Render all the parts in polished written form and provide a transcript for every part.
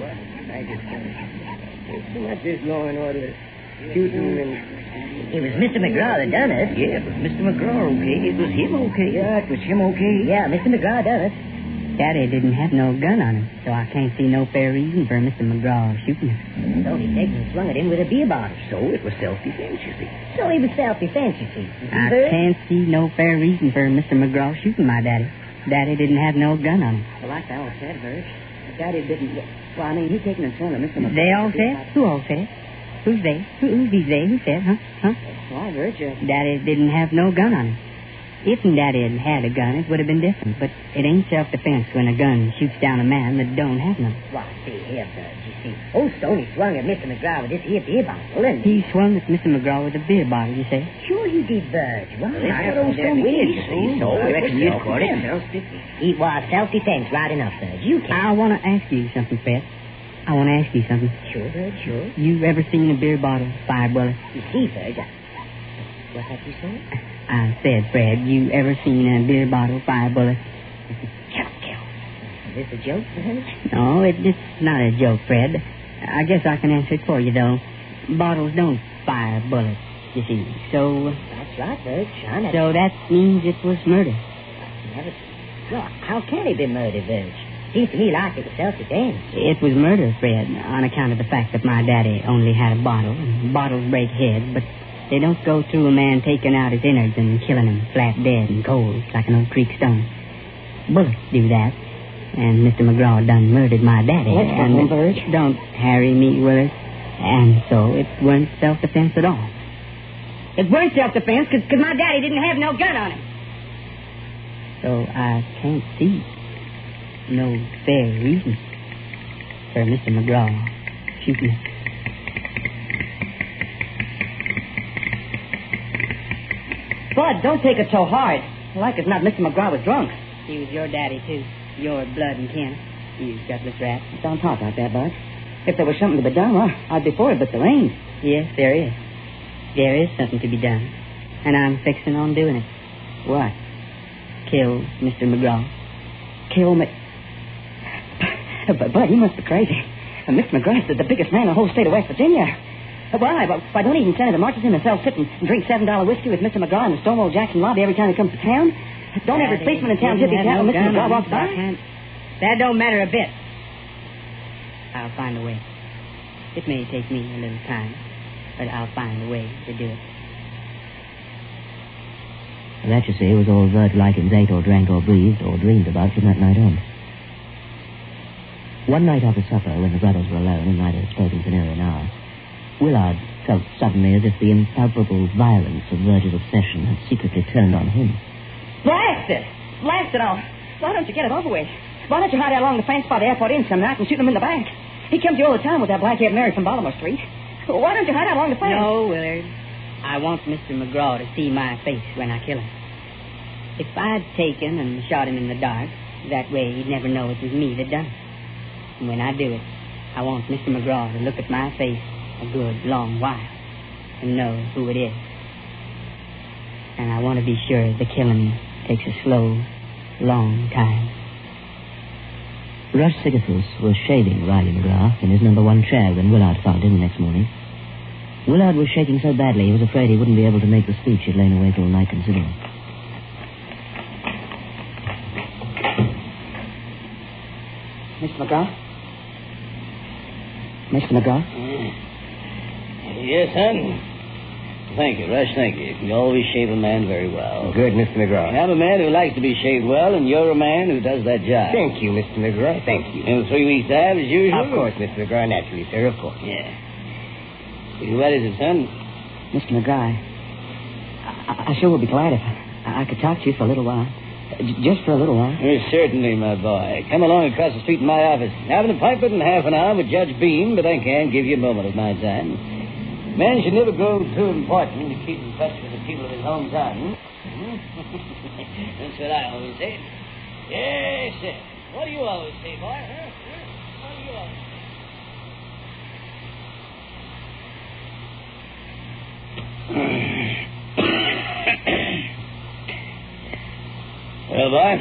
Well, I just it's too much this law and order shooting and... It was Mr. McGraw that done it. Yeah, it was Mr. McGraw, okay? It was him, okay? Yeah, it was him, okay? Yeah, Mr. McGraw done it. Daddy didn't have no gun on him, so I can't see no fair reason for Mr. McGraw shooting him. So he taken and slung at him with a beer bottle. So it was self-defense, you see. So he was self-defense, you see. I can't see no fair reason for Mr. McGraw shooting my daddy. Daddy didn't have no gun on him. Well, like I all said, Verge, Daddy didn't... Well, I mean, he taken and slung at Mr. McGraw. They all said? Who all said it? Who's they? Who's they? Who said, huh? Huh? Why, Virgil? Daddy didn't have no gun on him. If Daddy had had a gun, it would have been different. But it ain't self-defense when a gun shoots down a man that don't have none. Why, see here, Virgil, you see. Old Stony swung at Mr. McGraw with this here beer bottle, didn't he? He swung at Mr. McGraw with a beer bottle, you say? Sure he did, Virgil. Well, that's what old Stony did, see. So I reckon you'd call it self-defense. It was self-defense right enough, Virgil. You can't. I want to ask you something, Fred. I want to ask you something. Sure, Verge, sure. You ever seen a beer bottle fired, Willard? You see, Verge, what have you said? I said, Fred, you ever seen a beer bottle fired, Willard? Shut up, Cal. Is this a joke, Verge? No, it's not a joke, Fred. I guess I can answer it for you, though. Bottles don't fire bullets, you see, so... That's right, Verge. So that means it was murder. Never... No, how can it be murder, Verge? Seems to me like it was self-defense. It was murder, Fred, on account of the fact that my daddy only had a bottle. Bottles break heads, but they don't go through a man taking out his innards and killing him flat dead and cold like an old creek stone. Bullets do that. And Mr. McGraw done murdered my daddy. Let's go, Bird. Don't harry me, Willis. And so it weren't self-defense at all. It weren't self-defense because my daddy didn't have no gun on him. So I can't see no fair reason for Mr. McGraw shooting him. Bud, don't take it so hard. Like as not, Mr. McGraw was drunk. He was your daddy, too. Your blood and kin. You gutless rat. Don't talk like that, Bud. If there was something to be done, well, I'd be for it, but there ain't. Yes, there is. There is something to be done. And I'm fixing on doing it. What? Kill Mr. McGraw. Kill me... But, Bud, you must be crazy. Mr. McGraw is the biggest man in the whole state of West Virginia. Why? Why don't even Senator Marches himself sit and drink $7 whiskey with Mr. McGraw in the Stonewall Jackson lobby every time he comes to town? Don't every policeman in town hit the town when Mr. McGraw walks by? That don't matter a bit. I'll find a way. It may take me a little time, but I'll find a way to do it. Well, that, you see, was all Verge Likens ate or drank or breathed or dreamed about from that night on. One night after supper, when the brothers were alone and neither had spoken for nearly an hour, Willard felt suddenly as if the impalpable violence of Verge's obsession had secretly turned on him. Blast it! Blast it all! Why don't you get it over with? Why don't you hide out along the fence by the airport inn some night and shoot him in the back? He comes to you all the time with that black-haired Mary from Baltimore Street. Why don't you hide out along the fence? No, Willard. I want Mr. McGraw to see my face when I kill him. If I'd taken and shot him in the dark, that way he'd never know it was me that done it. And when I do it, I want Mr. McGraw to look at my face a good long while and know who it is. And I want to be sure the killing takes a slow, long time. Rush Sigifoose was shading Riley McGraw in his No. 1 chair when Willard found him the next morning. Willard was shaking so badly he was afraid he wouldn't be able to make the speech he'd lain awake all night considering. Mr. McGraw? Mr. McGraw? Yes, son. Thank you, Rush, thank you. You always shave a man very well. Good, Mr. McGraw. I'm a man who likes to be shaved well, and you're a man who does that job. Thank you, Mr. McGraw, thank you. And 3 weeks out, as usual? Of course, Mr. McGraw, naturally, sir, of course. Yeah. What is it, son? Mr. McGraw, I sure would be glad if I could talk to you for a little while. Just for a little while. Certainly, my boy. Come along across the street in my office. I have an appointment in half an hour with Judge Bean, but I can't give you a moment of my time. Man should never grow too important to keep in touch with the people of his hometown. That's what I always say. Yes, sir. What do you always say, boy? Huh? What do you always say? Well, boy.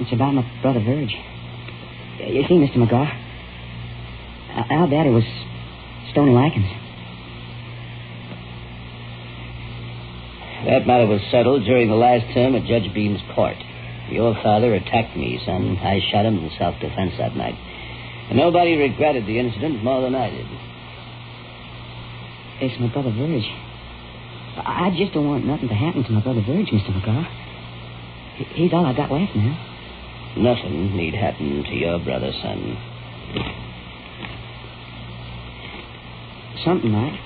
It's about my brother Verge. You see, Mr. McGraw, our daddy was Stony Likens. That matter was settled during the last term at Judge Bean's court. Your father attacked me, son. I shot him in self-defense that night. And nobody regretted the incident more than I did. It's my brother Verge. I just don't want nothing to happen to my brother Verge, Mr. McGraw. He's all I got left now. Nothing need happen to your brother, son. Something like.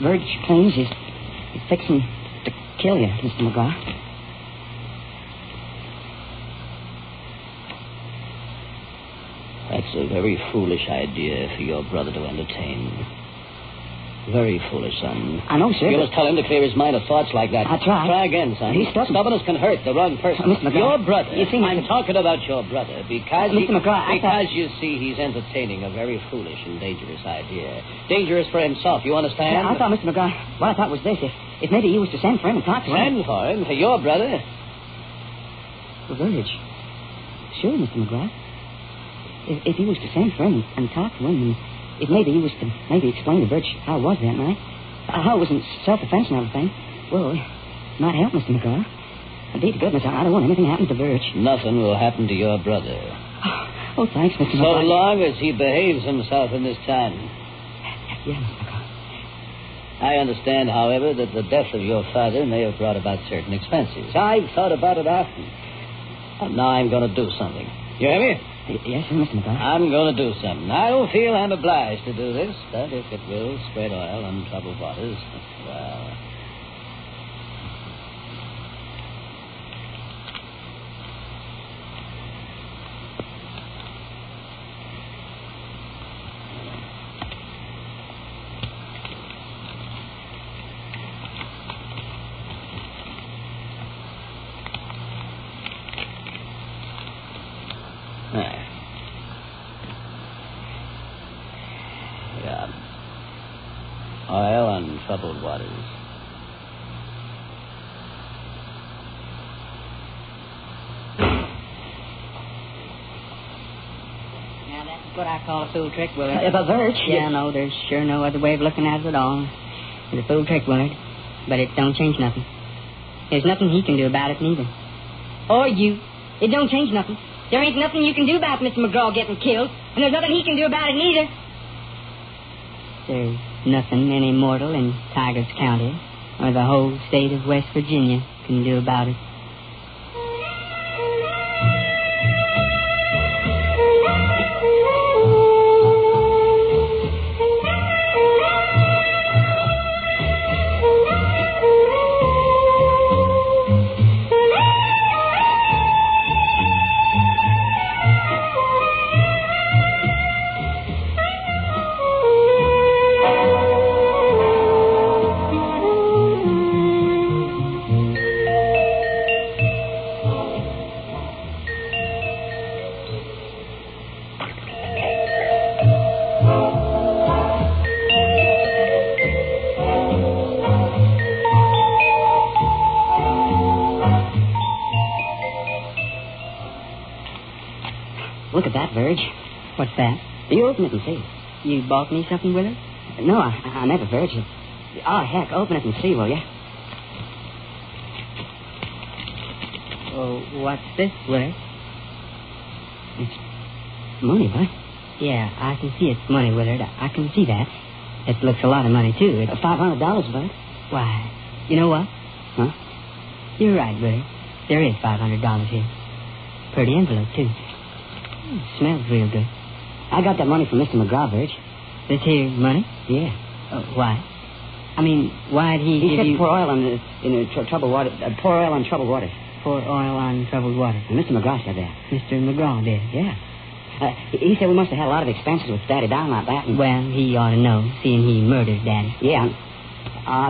Verge claims he's fixing to kill you, Mr. McGraw. That's a very foolish idea for your brother to entertain. Very foolish, son. I know, sir. You must tell him to clear his mind of thoughts like that. I try. Try again, son. He's stubborn. Stubbornness can hurt the wrong person. Mr. McGraw. Your brother. You see, I'm talking about your brother because Mr. McGraw, you see, he's entertaining a very foolish and dangerous idea. Dangerous for himself. You understand? Yeah, I thought, Mr. McGraw, what I thought was this: if maybe you was to send for him and talk to him. Send for him for your brother? For Verge. Sure, Mr. McGraw. If he was to send for him and talk to him. If maybe he was to explain to Birch how it was that night, how it was in self-defense and everything, well, it might help, Mr. McGraw. Indeed, to goodness, I don't want anything to happen to Birch. Nothing will happen to your brother. Oh, thanks, Mr. McGraw. So long as he behaves himself in this town. Yeah, Mr. McGraw. I understand, however, that the death of your father may have brought about certain expenses. I've thought about it often. And now I'm going to do something. You hear me? Yes, Mr. McGraw. I'm going to do something. I don't feel I'm obliged to do this, but if it will spread oil on troubled waters, well. Oil on troubled waters. Now, that's what I call a fool trick, Willard. If a Verge? Yeah, no, there's sure no other way of looking at it at all. It's a fool trick, Willard. But it don't change nothing. There's nothing he can do about it, neither. Or you. It don't change nothing. There ain't nothing you can do about Mr. McGraw getting killed, and there's nothing he can do about it, neither. There's nothing any mortal in Tigers County or the whole state of West Virginia can do about it. Look at that, Verge. What's that? You open it and see. You bought me something, Willard? No, I never, Verge. Oh, heck, open it and see, will you? Oh, what's this, Willard? It's money, what? Yeah, I can see it's money, Willard. I can see that. It looks a lot of money, too. It's $500, Bud. Why, you know what? Huh? You're right, Willard. There is $500 here. Pretty envelope, too. It smells real good. I got that money from Mr. McGraw, Verge. This here money? Yeah. Why? I mean, why'd he give you... He said pour oil on troubled water. Pour oil on troubled water. Pour oil on troubled water. And Mr. McGraw said that. Mr. McGraw did? Yeah. He said we must have had a lot of expenses with Daddy down like that. And... Well, he ought to know, seeing he murdered Daddy. Yeah.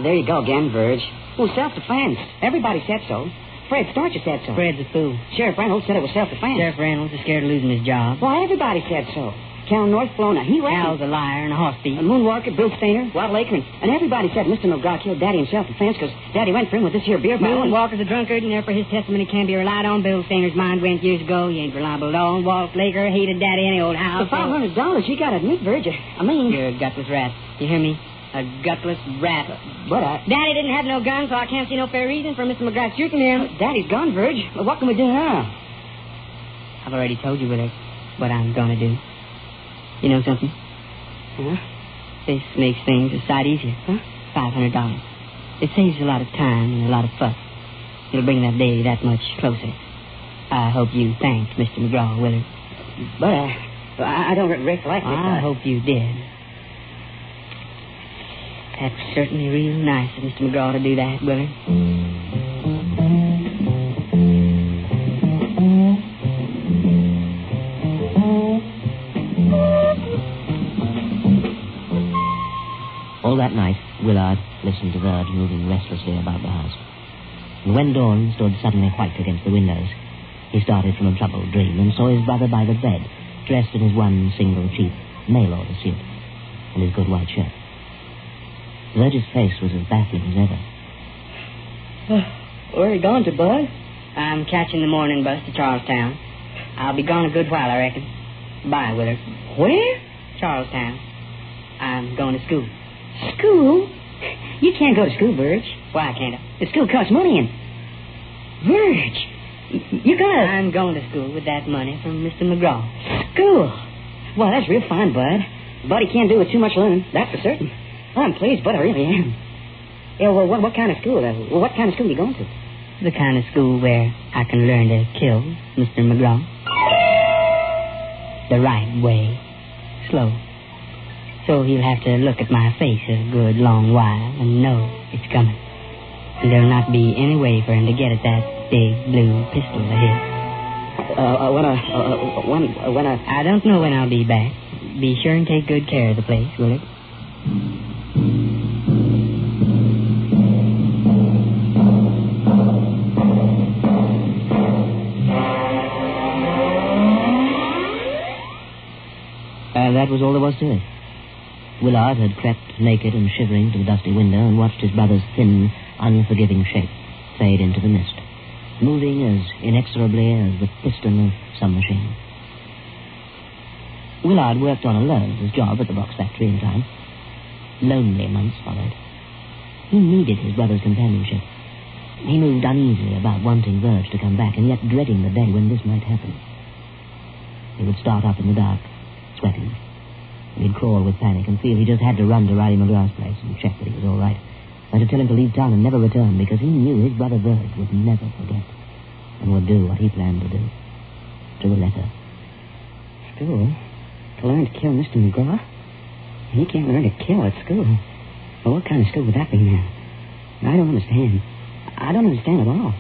There you go again, Verge. Well, self-defense. Everybody said so. Fred Starcher said so. Fred's a fool. Sheriff Reynolds said it was self-defense. Sheriff Reynolds is scared of losing his job. Well, everybody said so. Cal North Blona. He ran. Cal's a liar and a horse thief. A moonwalker, Bill Stainer, Walt Laker, and everybody said Mr. McGraw killed Daddy himself to fence because Daddy went for him with this here beer bottle. Moonwalker's a drunkard, and therefore his testimony can't be relied on. Bill Stainer's mind went years ago. He ain't reliable at all. Walt Laker hated Daddy any old house. For $500, you gotta admit, Virgil. I mean... You're a gutless rat. You hear me? A gutless rat. But I... Daddy didn't have no gun, so I can't see no fair reason for Mr. McGraw shooting him. Daddy's gone, Virge. Well, what can we do now? I've already told you, Willard, what I'm gonna do. You know something? Huh? This makes things a sight easier. Huh? $500. It saves a lot of time and a lot of fuss. It'll bring that day that much closer. I hope you thanked Mr. McGraw, Willard. But I don't recollect it. I hope you did. That's certainly real nice of Mr. McGraw to do that, Willard. All that night, Willard listened to Verge moving restlessly about the house. And when dawn stood suddenly white against the windows, he started from a troubled dream and saw his brother by the bed, dressed in his one single cheap mail-order suit and his good white shirt. Verge's face was as baffling as ever. Where are you going to, Bud? I'm catching the morning bus to Charlestown. I'll be gone a good while, I reckon. Bye, Willard. Where? Charlestown. I'm going to school. School? You can't go to school, Verge. Why can't I? The school costs money and... Verge, you gotta... I'm going to school with that money from Mr. McGraw. School? Well, that's real fine, Bud. Buddy can't do with too much learning, that's for certain. I'm pleased, but I really am. Yeah, well, what kind of school? What kind of school are you going to? The kind of school where I can learn to kill Mr. McGraw. The right way. Slow. So he'll have to look at my face a good long while and know it's coming. And there'll not be any way for him to get at that big blue pistol of his. I don't know when I'll be back. Be sure and take good care of the place, will it? That was all there was to it. Willard had crept naked and shivering to the dusty window and watched his brother's thin, unforgiving shape fade into the mist, moving as inexorably as the piston of some machine. Willard worked on alone at his job at the box factory in time. Lonely months followed. He needed his brother's companionship. He moved uneasily about wanting Verge to come back and yet dreading the day when this might happen. He would start up in the dark, sweating. He'd crawl with panic and feel he just had to run to Riley McGraw's place and check that he was all right, and to tell him to leave town and never return because he knew his brother Verge would never forget and would do what he planned to do. To the letter. School? To learn to kill Mr. McGraw? He can't learn to kill at school. Well, what kind of school would that be now? I don't understand. I don't understand at all.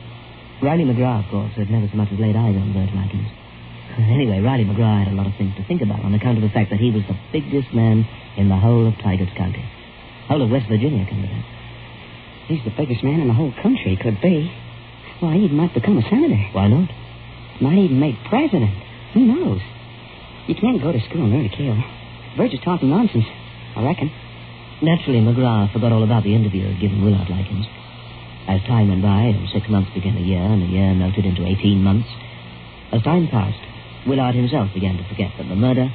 Riley McGraw, of course, had never so much as laid eyes on Verge Likens. Anyway, Riley McGraw had a lot of things to think about on account of the fact that he was the biggest man in the whole of Tigers County. Whole of West Virginia, can be that. He's the biggest man in the whole country, could be. Why, he might become a senator. Why not? Might even make president. Who knows? You can't go to school and learn to kill. Verge is talking nonsense, I reckon. Naturally, McGraw forgot all about the interview given Willard Likens. As time went by, and 6 months became a year, and a year melted into 18 months, as time passed, Willard himself began to forget that the murder,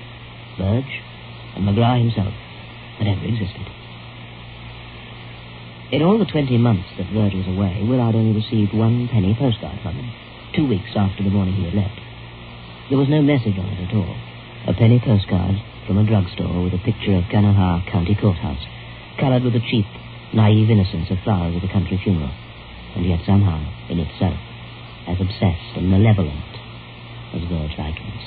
Verge, and McGraw himself had ever existed. In all the 20 months that Verge was away, Willard only received one penny postcard from him, 2 weeks after the morning he had left. There was no message on it at all. A penny postcard from a drugstore with a picture of Kanawha County Courthouse, coloured with the cheap, naive innocence of flowers at a country funeral, and yet somehow, in itself, as obsessed and malevolent as Verge Likens.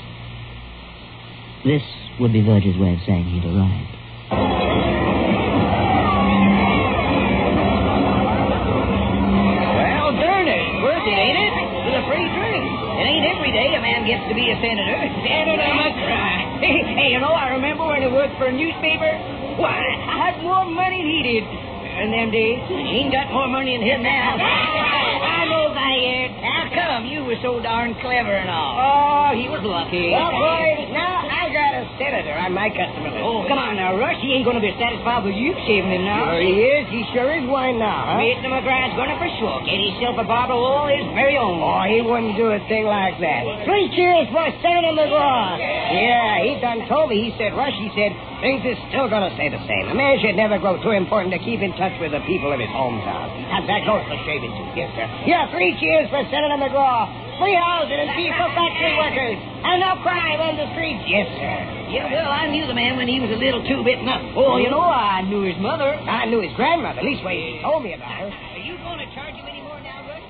This would be Verge's way of saying he'd arrived. Well, darn it. Worth it, ain't it? With a free drink. It ain't every day a man gets to be a senator. Senator McGraw. Hey, you know, I remember when I worked for a newspaper. Why, I had more money than he did in them days. He ain't got more money than him now. I'm over here. How come you was so darn clever and all. Oh, he was lucky. Well, boys, now I got a senator on my customer list. Oh, come on now, Rush. He ain't going to be satisfied with you saving him now. Sure he is. He sure is. Why not, huh? Mr. McGraw's going to for sure get himself a bottle all his very own. Oh, he wouldn't do a thing like that. 3 cheers for Senator McGraw. Yeah, he done told me. He said, Rush, he said, things is still going to stay the same. A man should never grow too important to keep in touch with the people of his hometown. And that goes for shaving, too. Yes, sir. Yeah, 3 cheers for Senator McGraw. Free housing and peace for factory workers. And no crime on the streets. Yes, sir. Yeah, well, I knew the man when he was a little too bitten up. Oh, you know, I knew his mother. I knew his grandmother. Leastways, he told me about her. Are you going to charge him any more now, Rush?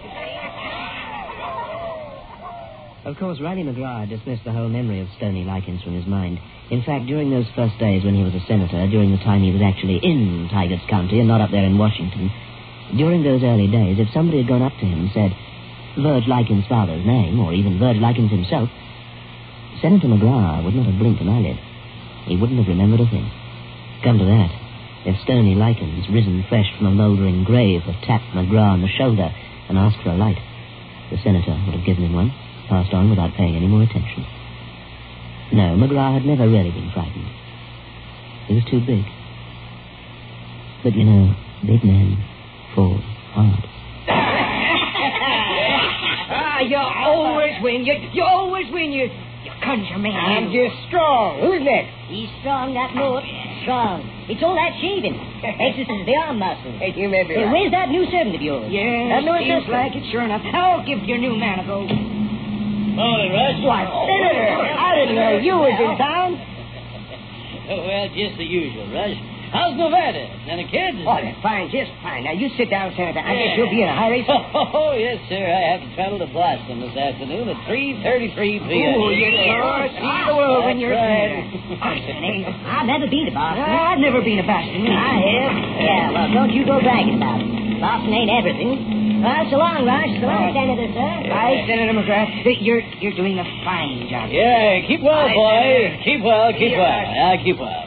Of course, Riley McGraw dismissed the whole memory of Stony Likens from his mind. In fact, during those first days when he was a senator, during the time he was actually in Tigers County and not up there in Washington, during those early days, if somebody had gone up to him and said, Verge Likens' father's name, or even Verge Likens himself, Senator McGraw would not have blinked an eyelid. He wouldn't have remembered a thing. Come to that, if Stony Likens, risen fresh from a mouldering grave, had tapped McGraw on the shoulder and asked for a light, the senator would have given him one, passed on without paying any more attention. No, McGraw had never really been frightened. He was too big. But, you know, big men fall hard. You always win. You always win. You conjure man. And you're strong. Who's next? He's strong, that Lord. Strong. It's all that shaving. Exercises the arm muscles. Hey, you may be right. Hey, where's that new servant of yours? Yeah, that seems like it, sure enough. I'll give your new man a go. Morning, Rush. Why, Senator, I didn't know you was in town. Well, just the usual, Rush. How's Nevada? None of kids? Oh, they're fine, just fine. Now, you sit down, Senator. I guess you'll be in a hurry. Oh, yes, sir. I have to travel to Boston this afternoon at 3:33 p.m. Oh, you can't see the world when you're in Boston. I've never been to Boston. I've never been to Boston. I have. Yeah, well, don't you go bragging about it. Boston ain't everything. Well, so long, Rush. So long, Senator, sir. Bye, Senator McGrath. You're doing a fine job. Yeah, keep well, boy. Keep well. I'll keep well.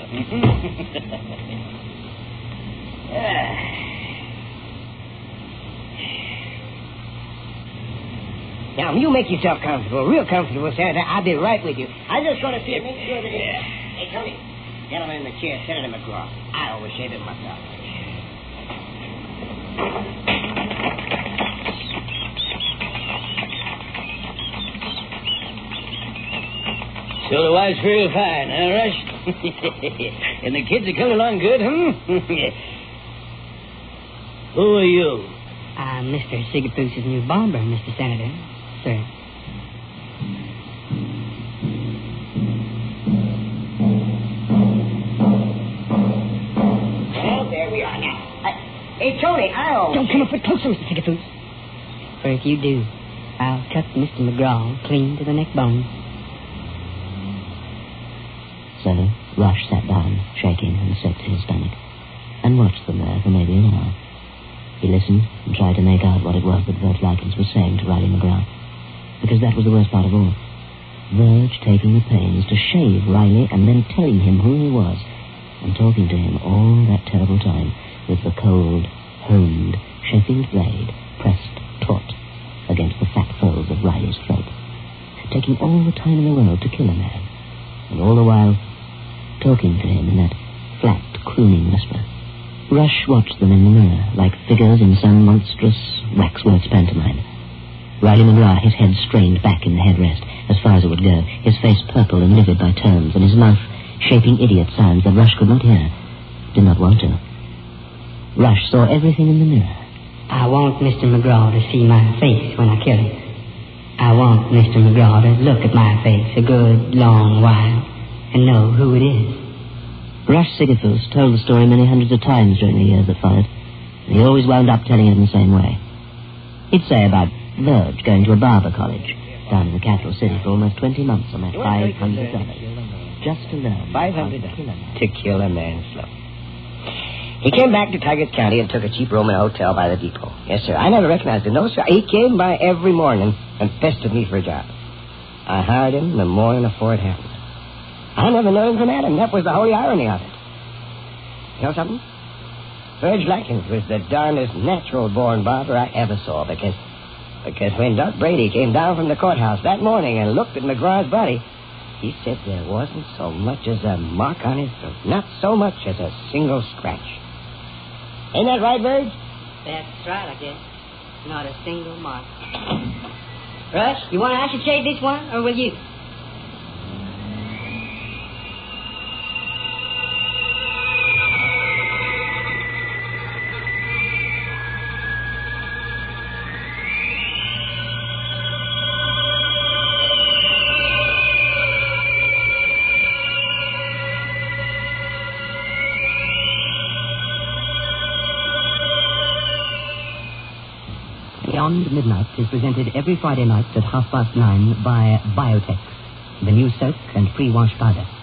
Now, you make yourself comfortable, real comfortable, Senator. I'll be right with you. I just want to see make sure that it... Hey, Tony. Gentleman in the chair, Senator McGraw. I always shave it myself. So the wife's real fine, huh, Rush? And the kids are coming along good, huh? Who are you? I'm Mr. Sigifoose's new barber, Mr. Senator. Sir. Well, there we are now. Hey, Tony, I'll... Don't come up with closer, Mr. Sigifoose. For if you do, I'll cut Mr. McGraw clean to the neck bone. Slowly, Rush sat down, shaking and set to his stomach, and watched them there for maybe an hour. He listened and tried to make out what it was that Verge Likens was saying to Riley McGraw, because that was the worst part of all. Verge taking the pains to shave Riley and then telling him who he was and talking to him all that terrible time with the cold, honed, Sheffield blade pressed taut against the fat folds of Riley's throat, taking all the time in the world to kill a man, and all the while talking to him in that flat, crooning whisper. Rush watched them in the mirror, like figures in some monstrous waxworks pantomime. Riley McGraw, his head strained back in the headrest, as far as it would go, his face purple and livid by turns, and his mouth shaping idiot sounds that Rush could not hear, did not want to. Rush saw everything in the mirror. I want Mr. McGraw to see my face when I kill him. I want Mr. McGraw to look at my face a good, long while and know who it is. Rush Sigifoose told the story many hundreds of times during the years that followed, and he always wound up telling it in the same way. He'd say about Verge going to a barber college down in the capital city for almost 20 months on that $500, just to learn $500 to kill a man slow. He came back to Tigers County and took a cheap room in a hotel by the depot. Yes, sir. I never recognized him. No, sir. He came by every morning and pestered me for a job. I hired him the morning afore it happened. I never knew him from Adam. That was the holy irony of it. You know something? Verge Likens was the darndest natural-born barber I ever saw, because Because when Doc Brady came down from the courthouse that morning and looked at McGraw's body, he said there wasn't so much as a mark on his throat. Not so much as a single scratch. Ain't that right, Verge? That's right, I guess. Not a single mark. Rush, you want I should shave this one, or will you? Beyond Midnight is presented every Friday night at 9:30 by Biotex, the new soap and pre-wash powder.